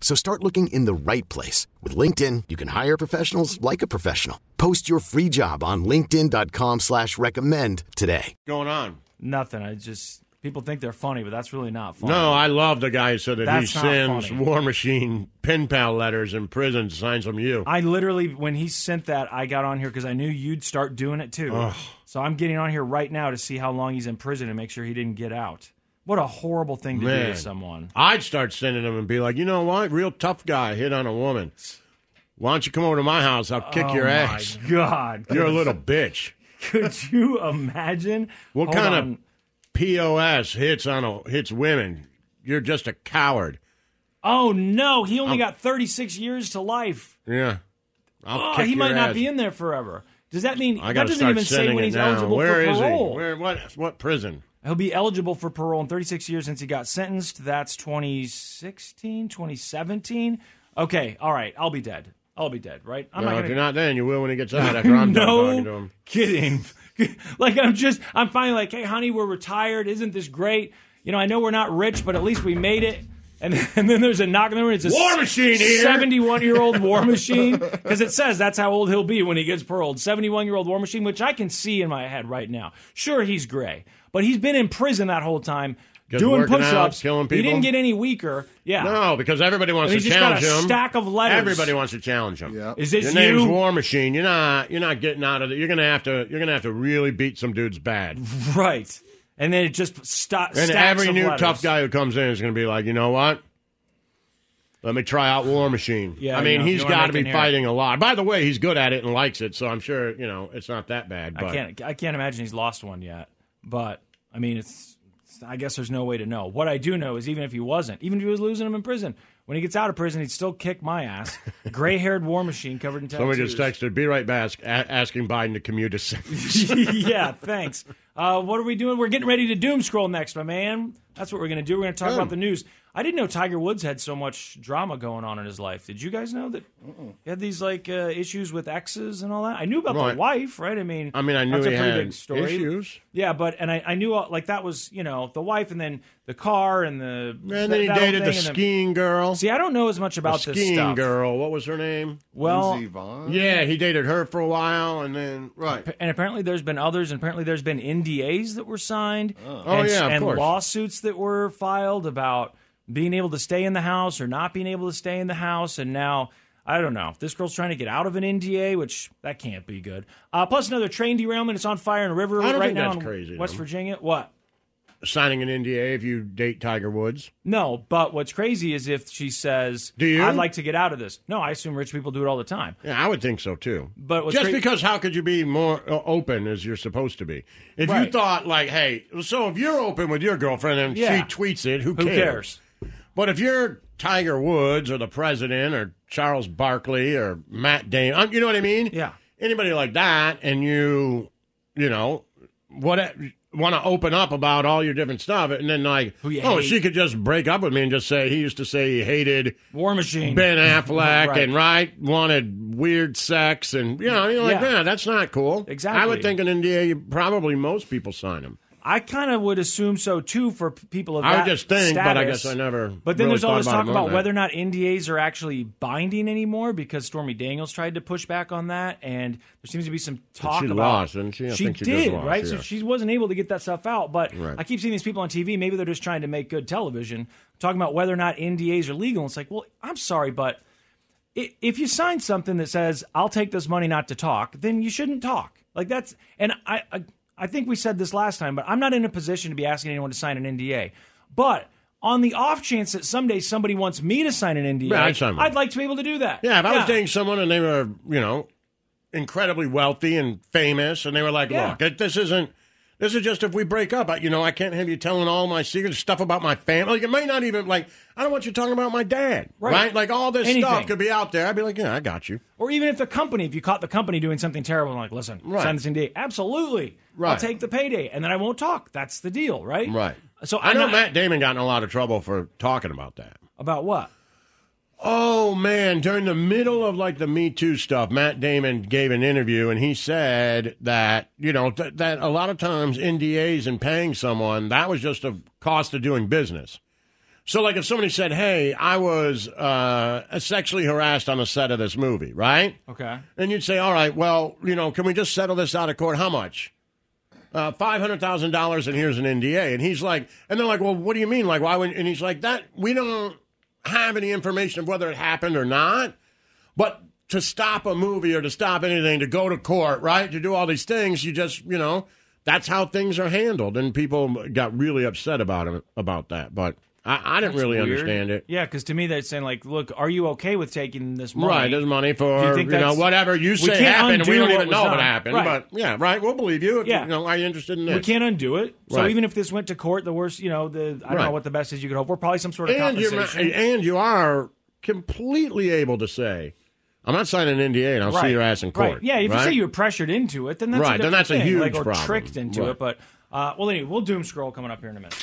So start looking in the right place. With LinkedIn, you can hire professionals like a professional. Post your free job on linkedin.com/recommend today. Going on? Nothing. I just, people think they're funny, but that's really not funny. No, I love the guy who said that he sends War Machine pen pal letters in prison, signs from you. I literally, when he sent that, I got on here because I knew you'd start doing it too. Ugh. So I'm getting on here right now to see how long he's in prison and make sure he didn't get out. What a horrible thing to do to someone. I'd start sending them and be like, you know what? Real tough guy hit on a woman. Why don't you come over to my house? I'll kick your ass. Oh, my God. You're a little bitch. Could you imagine? What kind of POS hits women? You're just a coward. Oh, no. He only got 36 years to life. Yeah. He might not be in there forever. Does that mean? That doesn't even say when he's eligible for parole. Where is he? What prison? He'll be eligible for parole in 36 years since he got sentenced. That's 2016, 2017. Okay, all right, I'll be dead, right? If you're not dead, you will when he gets out after I'm done talking to him. No kidding. Like, I'm finally like, hey, honey, we're retired. Isn't this great? You know, I know we're not rich, but at least we made it. And then there's a knock on the door. It's a War Machine here. 71-year-old War Machine. Because it says that's how old he'll be when he gets paroled. 71-year-old War Machine, which I can see in my head right now. Sure, he's gray. But he's been in prison that whole time doing push-ups. Killing people. He didn't get any weaker. Yeah. No, because everybody wants to challenge him. He's just got a stack of letters. Everybody wants to challenge him. Yeah. Is this your name's you? War Machine. You're not getting out of it. You're gonna have to really beat some dudes bad. Right. And then it just stops. And every new tough guy who comes in is going to be like, you know what? Let me try out War Machine. Yeah, I mean, he's got to be fighting a lot. By the way, he's good at it and likes it, so I'm sure it's not that bad. But I can't imagine he's lost one yet. But I mean, I guess there's no way to know. What I do know is even if he was losing him in prison, when he gets out of prison, he'd still kick my ass. Gray-haired War Machine covered in tattoos. Somebody just texted, be right back, asking Biden to commute his sentence. Yeah, thanks. What are we doing? We're getting ready to doom scroll next, my man. That's what we're going to do. We're going to talk about the news. I didn't know Tiger Woods had so much drama going on in his life. Did you guys know that he had these issues with exes and all that? I knew about the wife, right? I mean, I knew that's he a pretty had big story. Issues. Yeah, but I knew that was the wife, and then the car, and then he dated the skiing girl. See, I don't know as much about this stuff. Skiing girl, what was her name? Well, Lindsey Vonn. Yeah, he dated her for a while, and then and apparently there's been others, and apparently there's been NDAs that were signed. Of course. Lawsuits that were filed about being able to stay in the house or not being able to stay in the house. And now, I don't know, this girl's trying to get out of an NDA, which that can't be good. Plus another train derailment. It's on fire in a river right now in West Virginia. What? Signing an NDA if you date Tiger Woods? No, but what's crazy is if she says, I'd like to get out of this. No, I assume rich people do it all the time. Yeah, I would think so, too. But because how could you be more open as you're supposed to be? If you thought, hey, so if you're open with your girlfriend and she tweets it, who cares? But if you're Tiger Woods or the president or Charles Barkley or Matt Damon, you know what I mean? Yeah. Anybody like that, and want to open up about all your different stuff, and then she could just break up with me and just say he used to say he hated War Machine, Ben Affleck, and wanted weird sex, and that's not cool. Exactly. I would think in India, probably most people sign them. I kind of would assume so, too, for people of that status. I would just think, but I guess I never But then really there's all this talk about whether or not NDAs are actually binding anymore, because Stormy Daniels tried to push back on that, and there seems to be some talk about... She lost, didn't she? I think she did, right? Yeah. So she wasn't able to get that stuff out, but I keep seeing these people on TV, maybe they're just trying to make good television, talking about whether or not NDAs are legal. And it's like, well, I'm sorry, but if you sign something that says, I'll take this money not to talk, then you shouldn't talk. I think we said this last time, but I'm not in a position to be asking anyone to sign an NDA. But on the off chance that someday somebody wants me to sign an NDA, I'd like to be able to do that. Yeah, if I was dating someone and they were, incredibly wealthy and famous, and they were like, look, this isn't This is just if we break up. I can't have you telling all my secret stuff about my family. Like, it may not even, like, I don't want you talking about my dad, right? Like, all this stuff could be out there. I'd be like, yeah, I got you. Or even if the company, if you caught the company doing something terrible, and like, listen, sign this NDA. Absolutely. Right. I'll take the payday, and then I won't talk. That's the deal, right? Right. So I know Matt Damon got in a lot of trouble for talking about that. About what? Oh, man, during the middle of, like, the Me Too stuff, Matt Damon gave an interview, and he said that, that a lot of times NDAs and paying someone, that was just a cost of doing business. So, like, if somebody said, hey, I was sexually harassed on the set of this movie, right? Okay. And you'd say, all right, well, can we just settle this out of court? How much? $500,000, and here's an NDA. And he's like, and they're like, well, what do you mean? Like, why would, and he's like, that, we don't have any information of whether it happened or not, but to stop a movie or to stop anything, to go to court, right, to do all these things, you just, that's how things are handled, and people got really upset about that, but I didn't really understand it. Yeah, because to me that's saying, like, look, are you okay with taking this money? Right, this money for, whatever you say happened, and we don't even know what happened, right. But, yeah, right, we'll believe you if, are you interested in this? We can't undo it, so even if this went to court, the worst, I don't know what the best is you could hope for, probably some sort of compensation. And you are completely able to say, I'm not signing an NDA, and I'll see your ass in court. Right. Yeah, if you say you were pressured into it, then that's a different thing. Right, then that's a huge problem. Or tricked into it, but... well, anyway, we'll doom scroll coming up here in a minute.